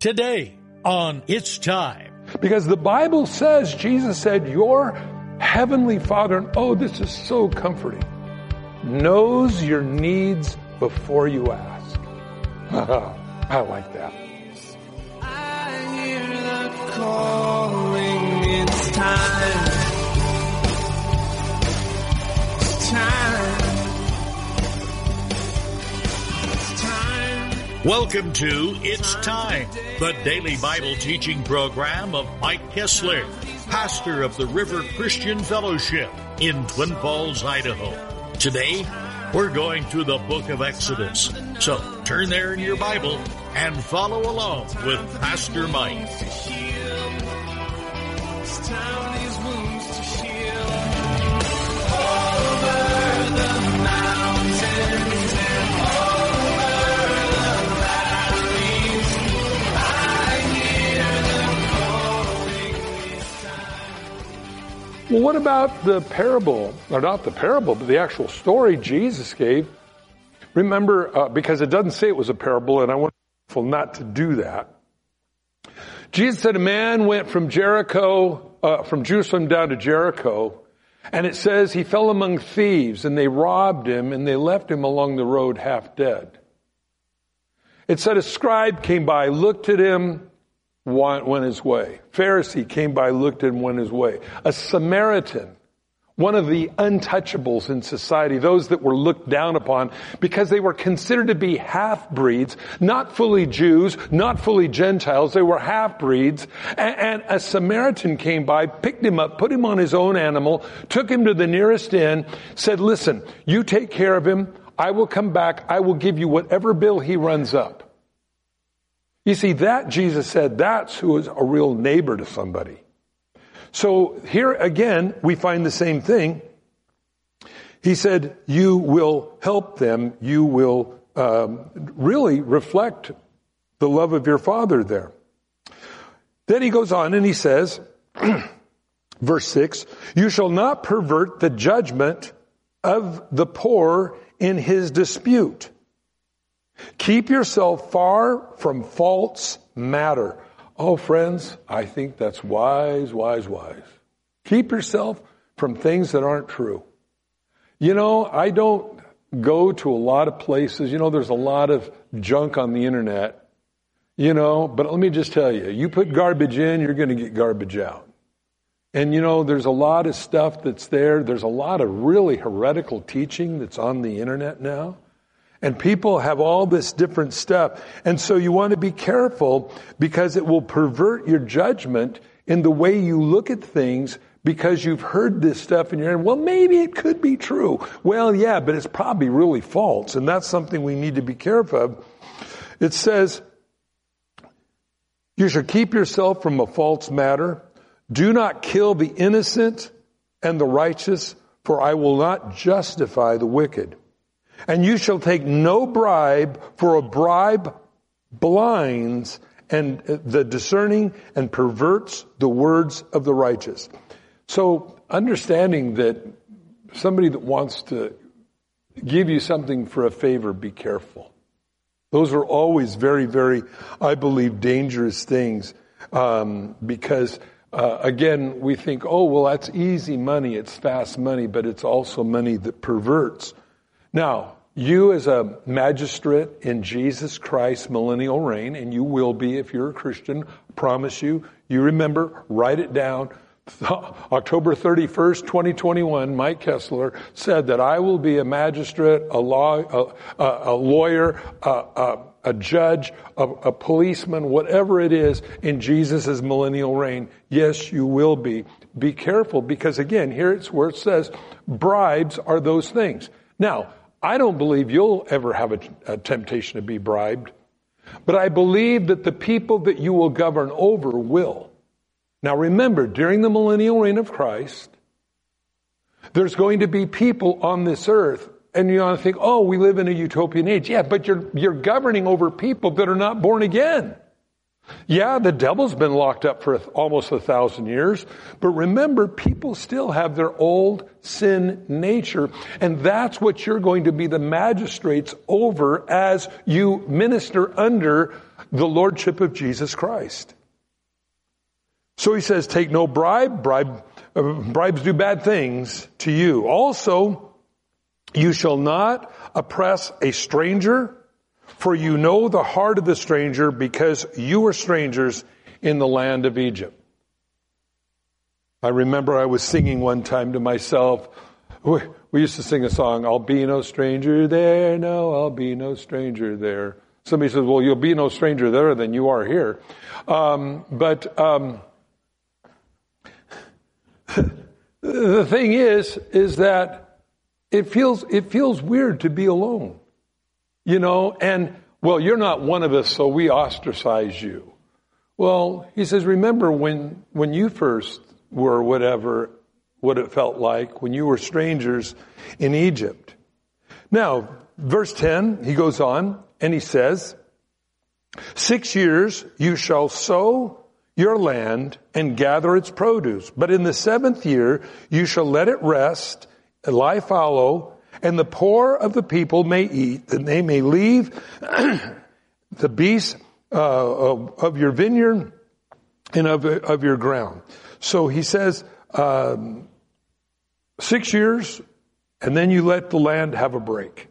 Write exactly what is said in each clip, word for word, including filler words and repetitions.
today on It's Time. Because the Bible says, Jesus said, your heavenly Father, and oh, this is so comforting, knows your needs before you ask. I like that. I hear the calling, it's time. It's time. Welcome to It's Time, the daily Bible teaching program of Mike Kessler, pastor of the River Christian Fellowship in Twin Falls, Idaho. Today, we're going through the book of Exodus. So turn there in your Bible and follow along with Pastor Mike. It's time these wounds to heal. Over the mountains and over. Well, what about the parable, or not the parable, but the actual story Jesus gave? Remember, uh, because it doesn't say it was a parable, and I want to be careful not to do that. Jesus said a man went from Jericho, uh, from Jerusalem down to Jericho, and it says he fell among thieves, and they robbed him, and they left him along the road half dead. It said a scribe came by, looked at him, went his way. Pharisee came by, looked and went his way. A Samaritan, one of the untouchables in society, those that were looked down upon because they were considered to be half-breeds, not fully Jews, not fully Gentiles, they were half-breeds. And, and a Samaritan came by, picked him up, put him on his own animal, took him to the nearest inn, said, listen, you take care of him, I will come back, I will give you whatever bill he runs up. You see, that Jesus said, that's who is a real neighbor to somebody. So here again, we find the same thing. He said, you will help them. You will um, really reflect the love of your Father there. Then he goes on and he says, verse six, you shall not pervert the judgment of the poor in his dispute. Keep yourself far from false matter. Oh, friends, I think that's wise, wise, wise. Keep yourself from things that aren't true. You know, I don't go to a lot of places. You know, there's a lot of junk on the internet, you know, but let me just tell you, you put garbage in, you're going to get garbage out. And, you know, there's a lot of stuff that's there. There's a lot of really heretical teaching that's on the internet now. And people have all this different stuff. And so you want to be careful because it will pervert your judgment in the way you look at things because you've heard this stuff and you're in, well, maybe it could be true. Well, yeah, but it's probably really false. And that's something we need to be careful of. It says, you should keep yourself from a false matter. Do not kill the innocent and the righteous, for I will not justify the wicked. And you shall take no bribe, for a bribe blinds and the discerning and perverts the words of the righteous. So understanding that somebody that wants to give you something for a favor, be careful. Those are always very, very, I believe, dangerous things um, because, uh, again, we think, oh, well, that's easy money, it's fast money, but it's also money that perverts. Now, you as a magistrate in Jesus Christ's millennial reign, and you will be if you're a Christian, I promise you, you remember, write it down. October thirty-first, twenty twenty-one, Mike Kessler said that I will be a magistrate, a law, a, a, a lawyer, a, a, a judge, a, a policeman, whatever it is in Jesus' millennial reign. Yes, you will be. Be careful because, again, here it's where it says bribes are those things. Now, I don't believe you'll ever have a, a temptation to be bribed, but I believe that the people that you will govern over will. Now remember, during the millennial reign of Christ, there's going to be people on this earth, and you ought to think, oh, we live in a utopian age. Yeah, but you're you're governing over people that are not born again. Yeah, the devil's been locked up for almost a thousand years, but remember, people still have their old sin nature, and that's what you're going to be the magistrates over as you minister under the lordship of Jesus Christ. So he says, take no bribe. bribe uh, bribes do bad things to you. Also, you shall not oppress a stranger, for you know the heart of the stranger, because you were strangers in the land of Egypt. I remember I was singing one time to myself. We, we used to sing a song, I'll be no stranger there. No, I'll be no stranger there. Somebody says, well, you'll be no stranger there than you are here. Um, but... Um, the thing is, is that it feels it feels weird to be alone, you know, and, well, you're not one of us, so we ostracize you. Well, he says, remember when, when you first were whatever, what it felt like when you were strangers in Egypt. Now, verse ten, he goes on and he says, six years you shall sow your land and gather its produce. But in the seventh year, you shall let it rest and lie fallow, and the poor of the people may eat, and they may leave the beasts uh, of, of your vineyard and of, of your ground. So he says, um, six years, and then you let the land have a break.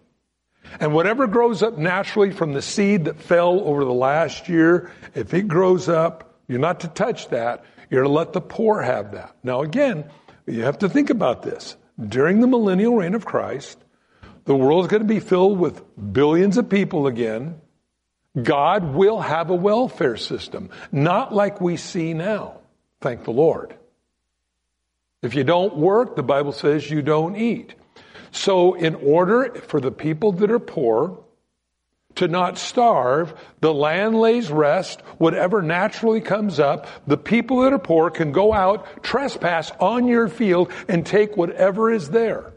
And whatever grows up naturally from the seed that fell over the last year, if it grows up, you're not to touch that. You're to let the poor have that. Now, again, you have to think about this. During the millennial reign of Christ, the world's going to be filled with billions of people again. God will have a welfare system, not like we see now. Thank the Lord. If you don't work, the Bible says you don't eat. So in order for the people that are poor to not starve, the land lays rest, whatever naturally comes up, the people that are poor can go out, trespass on your field, and take whatever is there.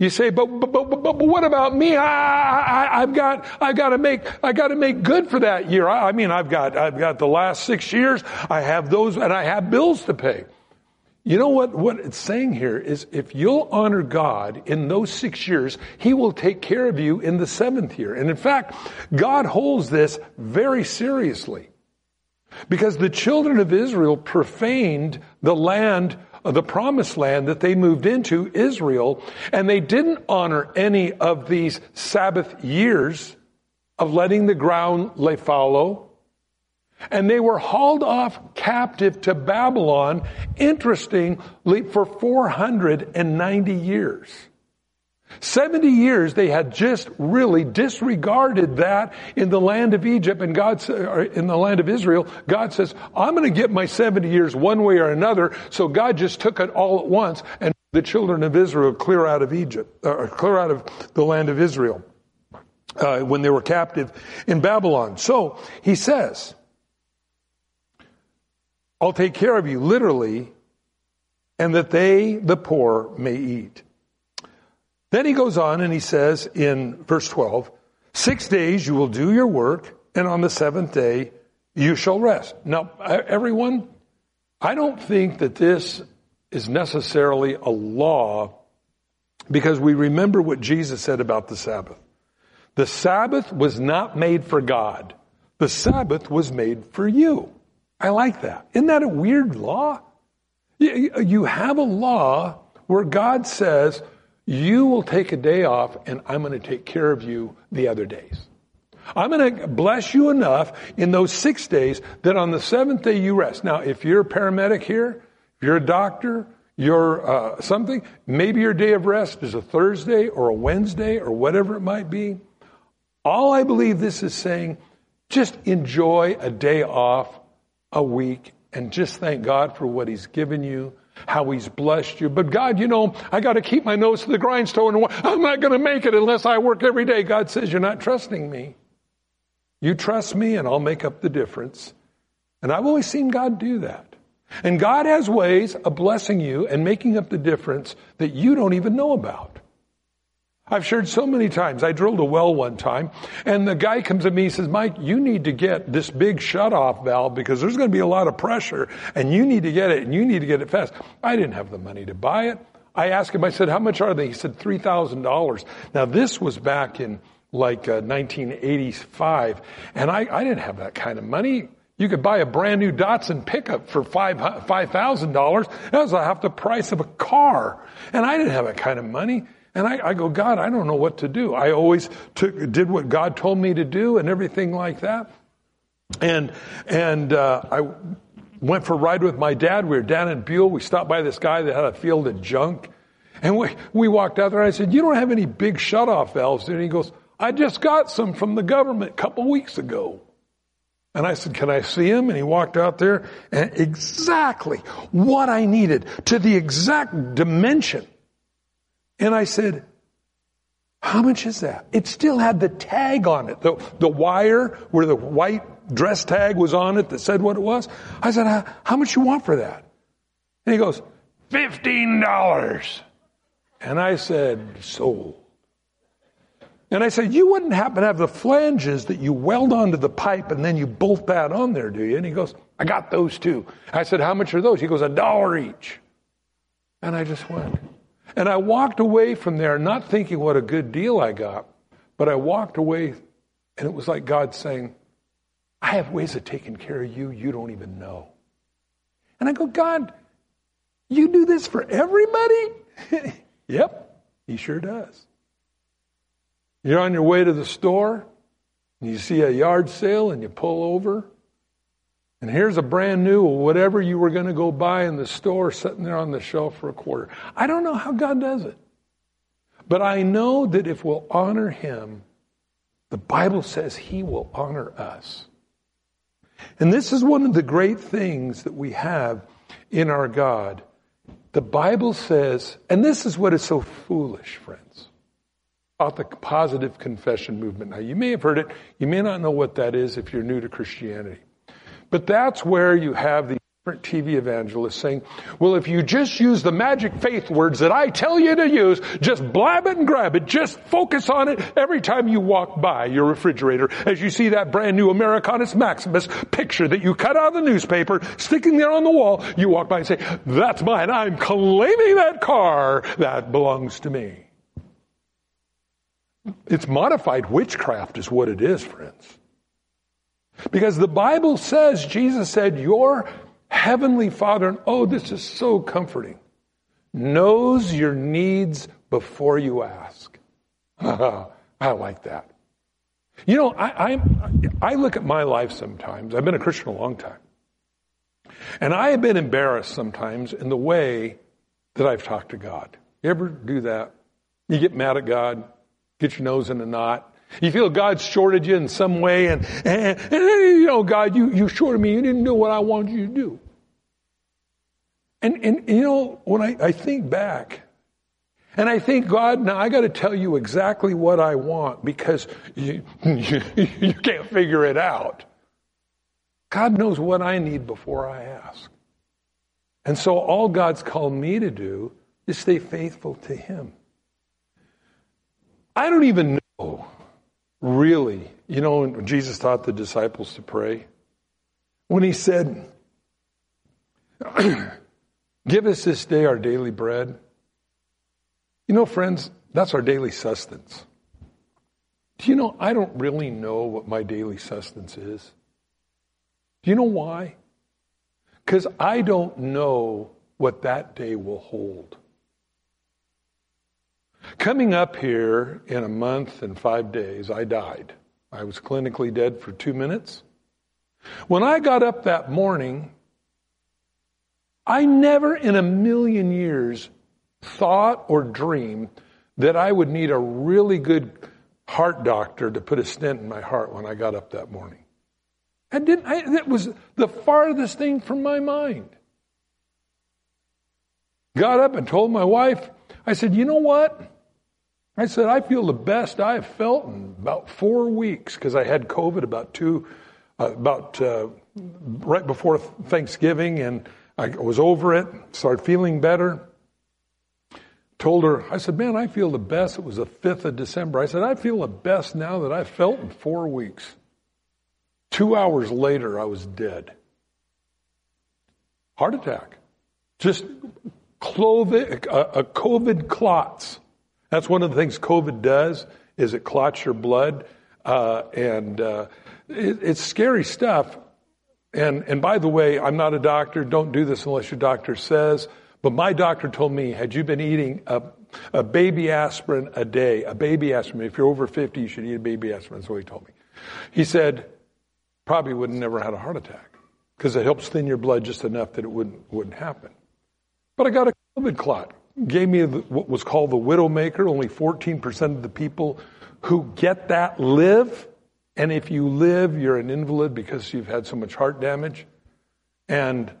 You say, but but but, but, but what about me? I, I I've got I've got to make I got to make good for that year. I, I mean, I've got I've got the last six years. I have those, and I have bills to pay. You know what, what it's saying here is if you'll honor God in those six years, he will take care of you in the seventh year. And in fact, God holds this very seriously because the children of Israel profaned the land, the promised land that they moved into, Israel, and they didn't honor any of these Sabbath years of letting the ground lay fallow. And they were hauled off captive to Babylon, interestingly, for four hundred ninety years. seventy years they had just really disregarded that in the land of Egypt, and God, or in the land of Israel, God says, I'm going to get my seventy years one way or another. So God just took it all at once, and the children of Israel clear out of Egypt, or clear out of the land of Israel uh, when they were captive in Babylon. So he says, I'll take care of you, literally, and that they, the poor, may eat. Then he goes on and he says in verse twelve, six days you will do your work, and on the seventh day you shall rest. Now, everyone, I don't think that this is necessarily a law because we remember what Jesus said about the Sabbath. The Sabbath was not made for God. The Sabbath was made for you. I like that. Isn't that a weird law? You have a law where God says, you will take a day off and I'm going to take care of you the other days. I'm going to bless you enough in those six days that on the seventh day you rest. Now, if you're a paramedic here, if you're a doctor, you're uh, something, maybe your day of rest is a Thursday or a Wednesday or whatever it might be. All I believe this is saying, just enjoy a day off a week and just thank God for what he's given you, how he's blessed you. But God, you know, I got to keep my nose to the grindstone. And I'm not going to make it unless I work every day. God says, you're not trusting me. You trust me and I'll make up the difference. And I've always seen God do that. And God has ways of blessing you and making up the difference that you don't even know about. I've shared so many times. I drilled a well one time, and the guy comes to me and says, Mike, you need to get this big shutoff valve because there's going to be a lot of pressure, and you need to get it, and you need to get it fast. I didn't have the money to buy it. I asked him, I said, how much are they? He said, three thousand dollars. Now, this was back in like uh, nineteen eighty-five. And I, I didn't have that kind of money. You could buy a brand new Datsun pickup for five thousand dollars. five dollars that was half the price of a car. And I didn't have that kind of money. And I, I go, God, I don't know what to do. I always took, did what God told me to do and everything like that. And and uh, I went for a ride with my dad. We were down in Buell. We stopped by this guy that had a field of junk. And we, we walked out there and I said, you don't have any big shut-off valves. And he goes, I just got some from the government a couple weeks ago. And I said, can I see him? And he walked out there and exactly what I needed to the exact dimension. And I said, how much is that? It still had the tag on it. The, the wire where the white dress tag was on it that said what it was. I said, how, how much you want for that? And he goes, fifteen dollars. And I said, sold. And I said, you wouldn't happen to have the flanges that you weld onto the pipe and then you bolt that on there, do you? And he goes, I got those too. I said, how much are those? He goes, a dollar each. And I just went. And I walked away from there not thinking what a good deal I got, but I walked away and it was like God saying, I have ways of taking care of you you don't even know. And I go, God, you do this for everybody? Yep, he sure does. You're on your way to the store, and you see a yard sale, and you pull over. And here's a brand new, whatever you were going to go buy in the store, sitting there on the shelf for a quarter. I don't know how God does it. But I know that if we'll honor him, the Bible says he will honor us. And this is one of the great things that we have in our God. The Bible says, and this is what is so foolish, friends, about the positive confession movement. Now, you may have heard it. You may not know what that is if you're new to Christianity. But that's where you have the different T V evangelists saying, well, if you just use the magic faith words that I tell you to use, just blab it and grab it. Just focus on it every time you walk by your refrigerator as you see that brand new Americanus Maximus picture that you cut out of the newspaper, sticking there on the wall. You walk by and say, that's mine. I'm claiming that car. That belongs to me. It's modified witchcraft is what it is, friends. Because the Bible says, Jesus said, your heavenly Father, and oh, this is so comforting, knows your needs before you ask. I like that. You know, I, I I look at my life sometimes. I've been a Christian a long time. And I have been embarrassed sometimes in the way that I've talked to God. You ever do that? You get mad at God. Get your nose in a knot. You feel God shorted you in some way, and, and, and you know, God, you, you shorted me. You didn't do what I wanted you to do. And, and you know, when I, I think back, and I think, God, now I got to tell you exactly what I want because you, you, you can't figure it out. God knows what I need before I ask. And so all God's called me to do is stay faithful to him. I don't even know, really, you know, when Jesus taught the disciples to pray, when he said, give us this day our daily bread. You know, friends, that's our daily sustenance. Do you know, I don't really know what my daily sustenance is. Do you know why? Because I don't know what that day will hold. Coming up here in a month and five days, I died. I was clinically dead for two minutes. When I got up that morning, I never in a million years thought or dreamed that I would need a really good heart doctor to put a stent in my heart when I got up that morning. I didn't, I, that was the farthest thing from my mind. Got up and told my wife, I said, you know what? I said, I feel the best I've felt in about four weeks because I had COVID about two, uh, about uh, right before Thanksgiving, and I was over it, started feeling better. Told her, I said, man, I feel the best. It was the fifth of December. I said, I feel the best now that I've felt in four weeks. Two hours later, I was dead. Heart attack. Just COVID, uh, COVID clots. That's one of the things COVID does is it clots your blood? Uh, and uh, it, it's scary stuff. And and by the way, I'm not a doctor. Don't do this unless your doctor says. But my doctor told me, had you been eating a, a baby aspirin a day, a baby aspirin, if you're over fifty, you should eat a baby aspirin. That's what he told me. He said, probably would have never had a heart attack because it helps thin your blood just enough that it wouldn't wouldn't happen. But I got a COVID clot. Gave me what was called the widowmaker. Only fourteen percent of the people who get that live. And if you live, you're an invalid because you've had so much heart damage. And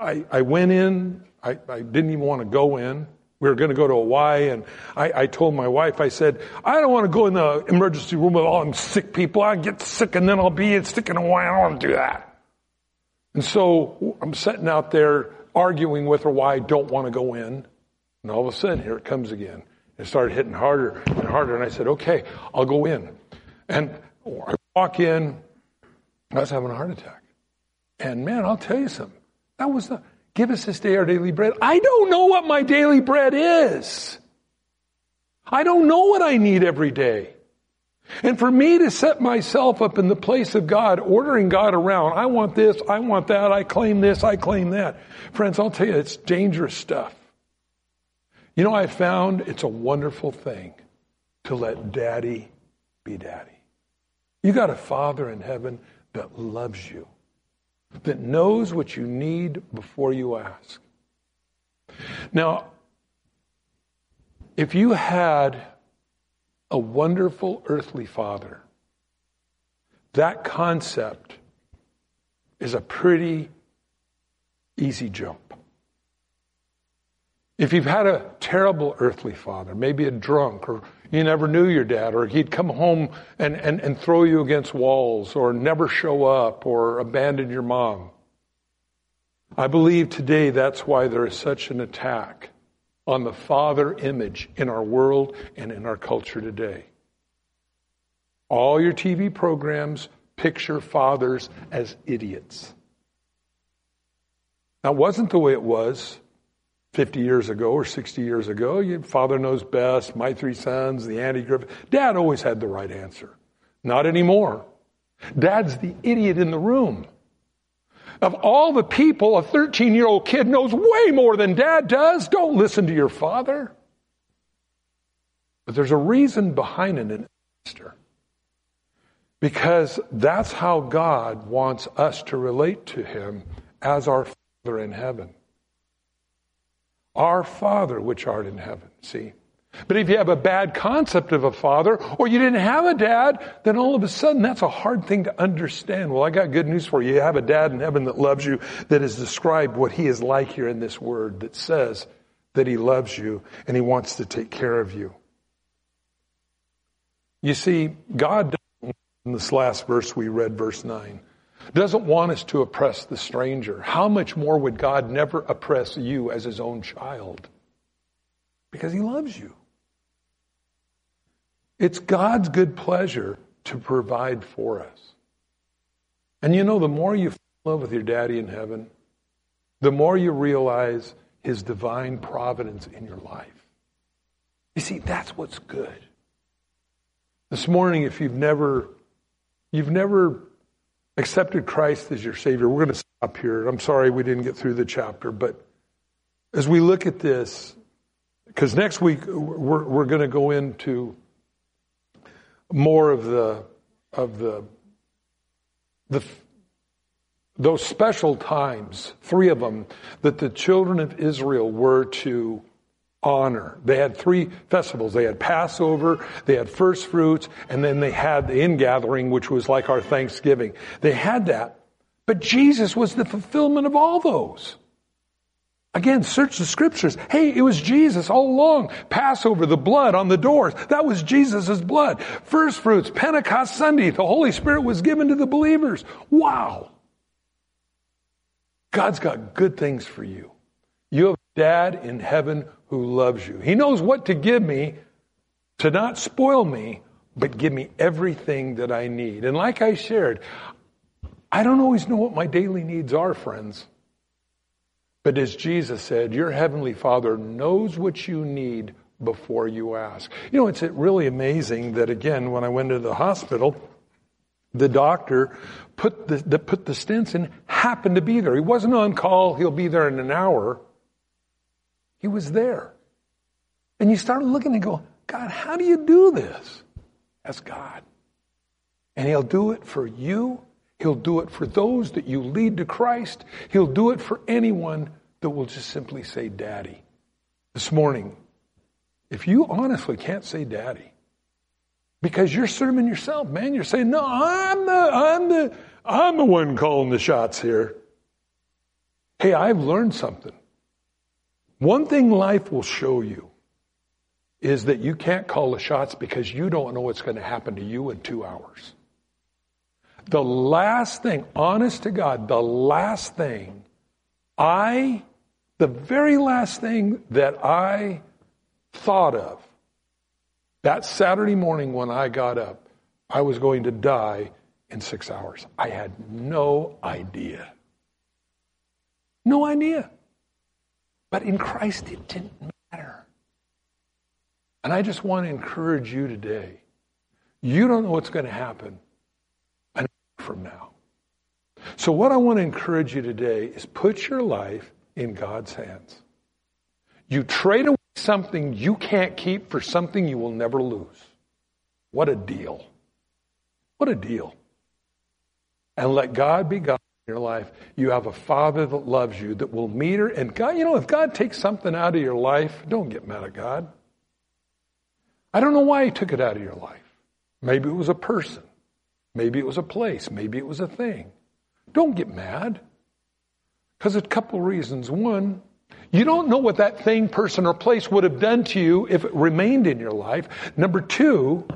I, I went in. I, I didn't even want to go in. We were going to go to Hawaii. And I, I told my wife, I said, I don't want to go in the emergency room with all them sick people. I get sick and then I'll be sick in Hawaii. I don't want to do that. And so I'm sitting out there arguing with her why I don't want to go in. And all of a sudden, here it comes again. It started hitting harder and harder. And I said, okay, I'll go in. And I walk in. I was having a heart attack. And man, I'll tell you something. That was the, give us this day our daily bread. I don't know what my daily bread is. I don't know what I need every day. And for me to set myself up in the place of God, ordering God around, I want this, I want that, I claim this, I claim that. Friends, I'll tell you, it's dangerous stuff. You know, I found it's a wonderful thing to let Daddy be Daddy. You got a Father in heaven that loves you, that knows what you need before you ask. Now, if you had a wonderful earthly father, that concept is a pretty easy jump. If you've had a terrible earthly father, maybe a drunk, or you never knew your dad, or he'd come home and, and, and throw you against walls, or never show up, or abandon your mom. I believe today that's why there is such an attack on the father image in our world and in our culture today. All your T V programs picture fathers as idiots. That wasn't the way it was fifty years ago or sixty years ago. Your father knows best, my three sons, the Andy Griffith. Dad always had the right answer. Not anymore. Dad's the idiot in the room. Of all the people, a thirteen-year-old kid knows way more than Dad does. Don't listen to your father. But there's a reason behind it, sister. Because that's how God wants us to relate to him as our Father in heaven. Our Father which art in heaven, see? But if you have a bad concept of a father, or you didn't have a dad, then all of a sudden that's a hard thing to understand. Well, I got good news for you. You have a dad in heaven that loves you, that has described what he is like here in this word, that says that he loves you and he wants to take care of you. You see, God, in this last verse we read, verse nine, doesn't want us to oppress the stranger. How much more would God never oppress you as his own child? Because he loves you. It's God's good pleasure to provide for us. And you know, the more you fall in love with your daddy in heaven, the more you realize his divine providence in your life. You see, that's what's good. This morning, if you've never, you've never accepted Christ as your Savior, we're going to stop here. I'm sorry we didn't get through the chapter, but as we look at this, because next week we're, we're going to go into more of the of the the those special times, three of them, that the children of Israel were to honor. They had three festivals. They had Passover, they had first fruits, and then they had the ingathering, which was like our Thanksgiving. They had that, but Jesus was the fulfillment of all those. Again, search the scriptures. Hey, it was Jesus all along. Passover, the blood on the doors. That was Jesus' blood. First fruits, Pentecost Sunday. The Holy Spirit was given to the believers. Wow. God's got good things for you. You have a dad in heaven who loves you. He knows what to give me to not spoil me, but give me everything that I need. And like I shared, I don't always know what my daily needs are, friends. But as Jesus said, your heavenly Father knows what you need before you ask. You know, it's really amazing that, again, when I went to the hospital, the doctor put the, the put the stents in happened to be there. He wasn't on call. He'll be there in an hour. He was there. And you start looking and go, God, how do you do this? That's God. And he'll do it for you. He'll do it for those that you lead to Christ. He'll do it for anyone that will just simply say, Daddy. This morning, if you honestly can't say Daddy, because you're serving yourself, man, you're saying, no, I'm the, I'm the, I'm the one calling the shots here. Hey, I've learned something. One thing life will show you is that you can't call the shots because you don't know what's going to happen to you in two hours. The last thing, honest to God, the last thing I, the very last thing that I thought of that Saturday morning when I got up, I was going to die in six hours. I had no idea. No idea. But in Christ, it didn't matter. And I just want to encourage you today. You don't know what's going to happen an hour from now. So what I want to encourage you today is put your life in God's hands. You trade away something you can't keep for something you will never lose. What a deal. What a deal. And let God be God. Your life, you have a Father that loves you, that will meet her. And God, you know, if God takes something out of your life, don't get mad at God. I don't know why he took it out of your life. Maybe it was a person. Maybe it was a place. Maybe it was a thing. Don't get mad. Because a couple reasons. One, you don't know what that thing, person, or place would have done to you if it remained in your life. Number two,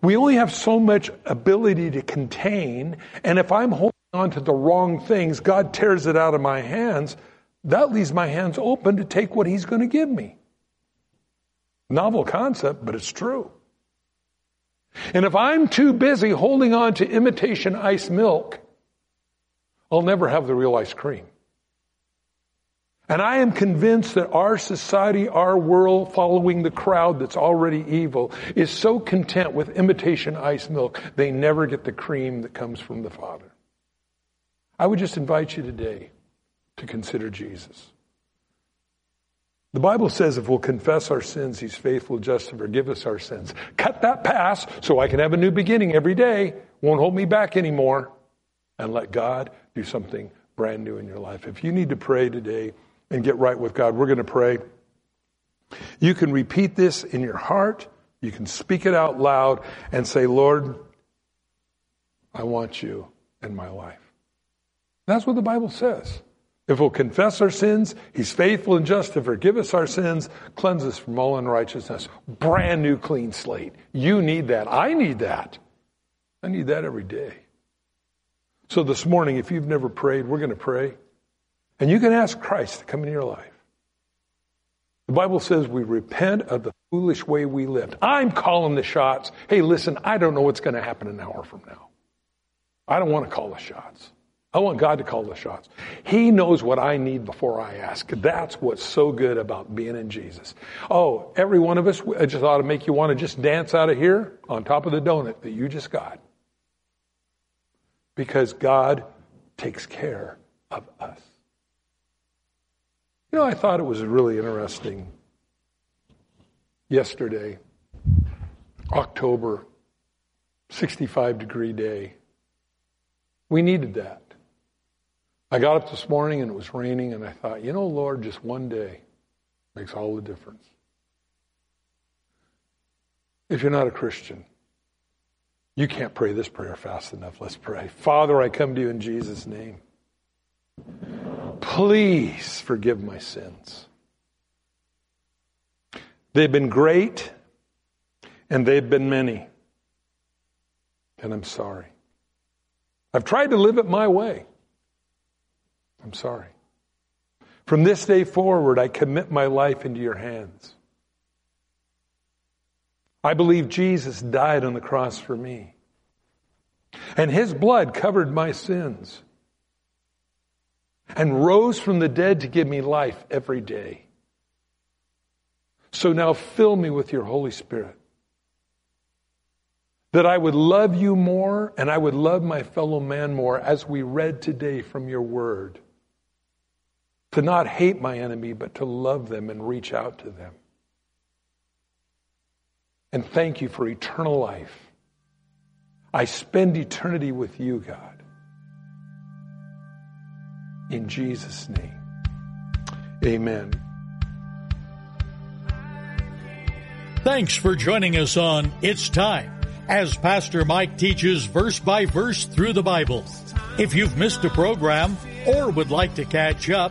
we only have so much ability to contain, and if I'm holding on to the wrong things, God tears it out of my hands. That leaves my hands open to take what he's going to give me. Novel concept, but it's true. And if I'm too busy holding on to imitation ice milk, I'll never have the real ice cream. And I am convinced that our society, our world, following the crowd that's already evil, is so content with imitation ice milk, they never get the cream that comes from the Father. I would just invite you today to consider Jesus. The Bible says if we'll confess our sins, he's faithful, just to forgive us our sins. Cut that pass so I can have a new beginning every day. Won't hold me back anymore. And let God do something brand new in your life. If you need to pray today, and get right with God. We're going to pray. You can repeat this in your heart. You can speak it out loud and say, Lord, I want you in my life. That's what the Bible says. If we'll confess our sins, he's faithful and just to forgive us our sins, cleanse us from all unrighteousness. Brand new clean slate. You need that. I need that. I need that every day. So this morning, if you've never prayed, we're going to pray. And you can ask Christ to come into your life. The Bible says we repent of the foolish way we lived. I'm calling the shots. Hey, listen, I don't know what's going to happen an hour from now. I don't want to call the shots. I want God to call the shots. He knows what I need before I ask. That's what's so good about being in Jesus. Oh, every one of us, I just ought to make you want to just dance out of here on top of the donut that you just got. Because God takes care of us. You know, I thought it was really interesting. Yesterday, October, sixty-five degree day. We needed that. I got up this morning and it was raining and I thought, you know, Lord, just one day makes all the difference. If you're not a Christian, you can't pray this prayer fast enough. Let's pray. Father, I come to you in Jesus' name. Please forgive my sins. They've been great and they've been many. And I'm sorry. I've tried to live it my way. I'm sorry. From this day forward, I commit my life into your hands. I believe Jesus died on the cross for me. And his blood covered my sins. And rose from the dead to give me life every day. So now fill me with your Holy Spirit, that I would love you more and I would love my fellow man more, as we read today from your word. To not hate my enemy, but to love them and reach out to them. And thank you for eternal life. I spend eternity with you, God. In Jesus' name, amen. Thanks for joining us on It's Time, as Pastor Mike teaches verse by verse through the Bible. If you've missed a program or would like to catch up,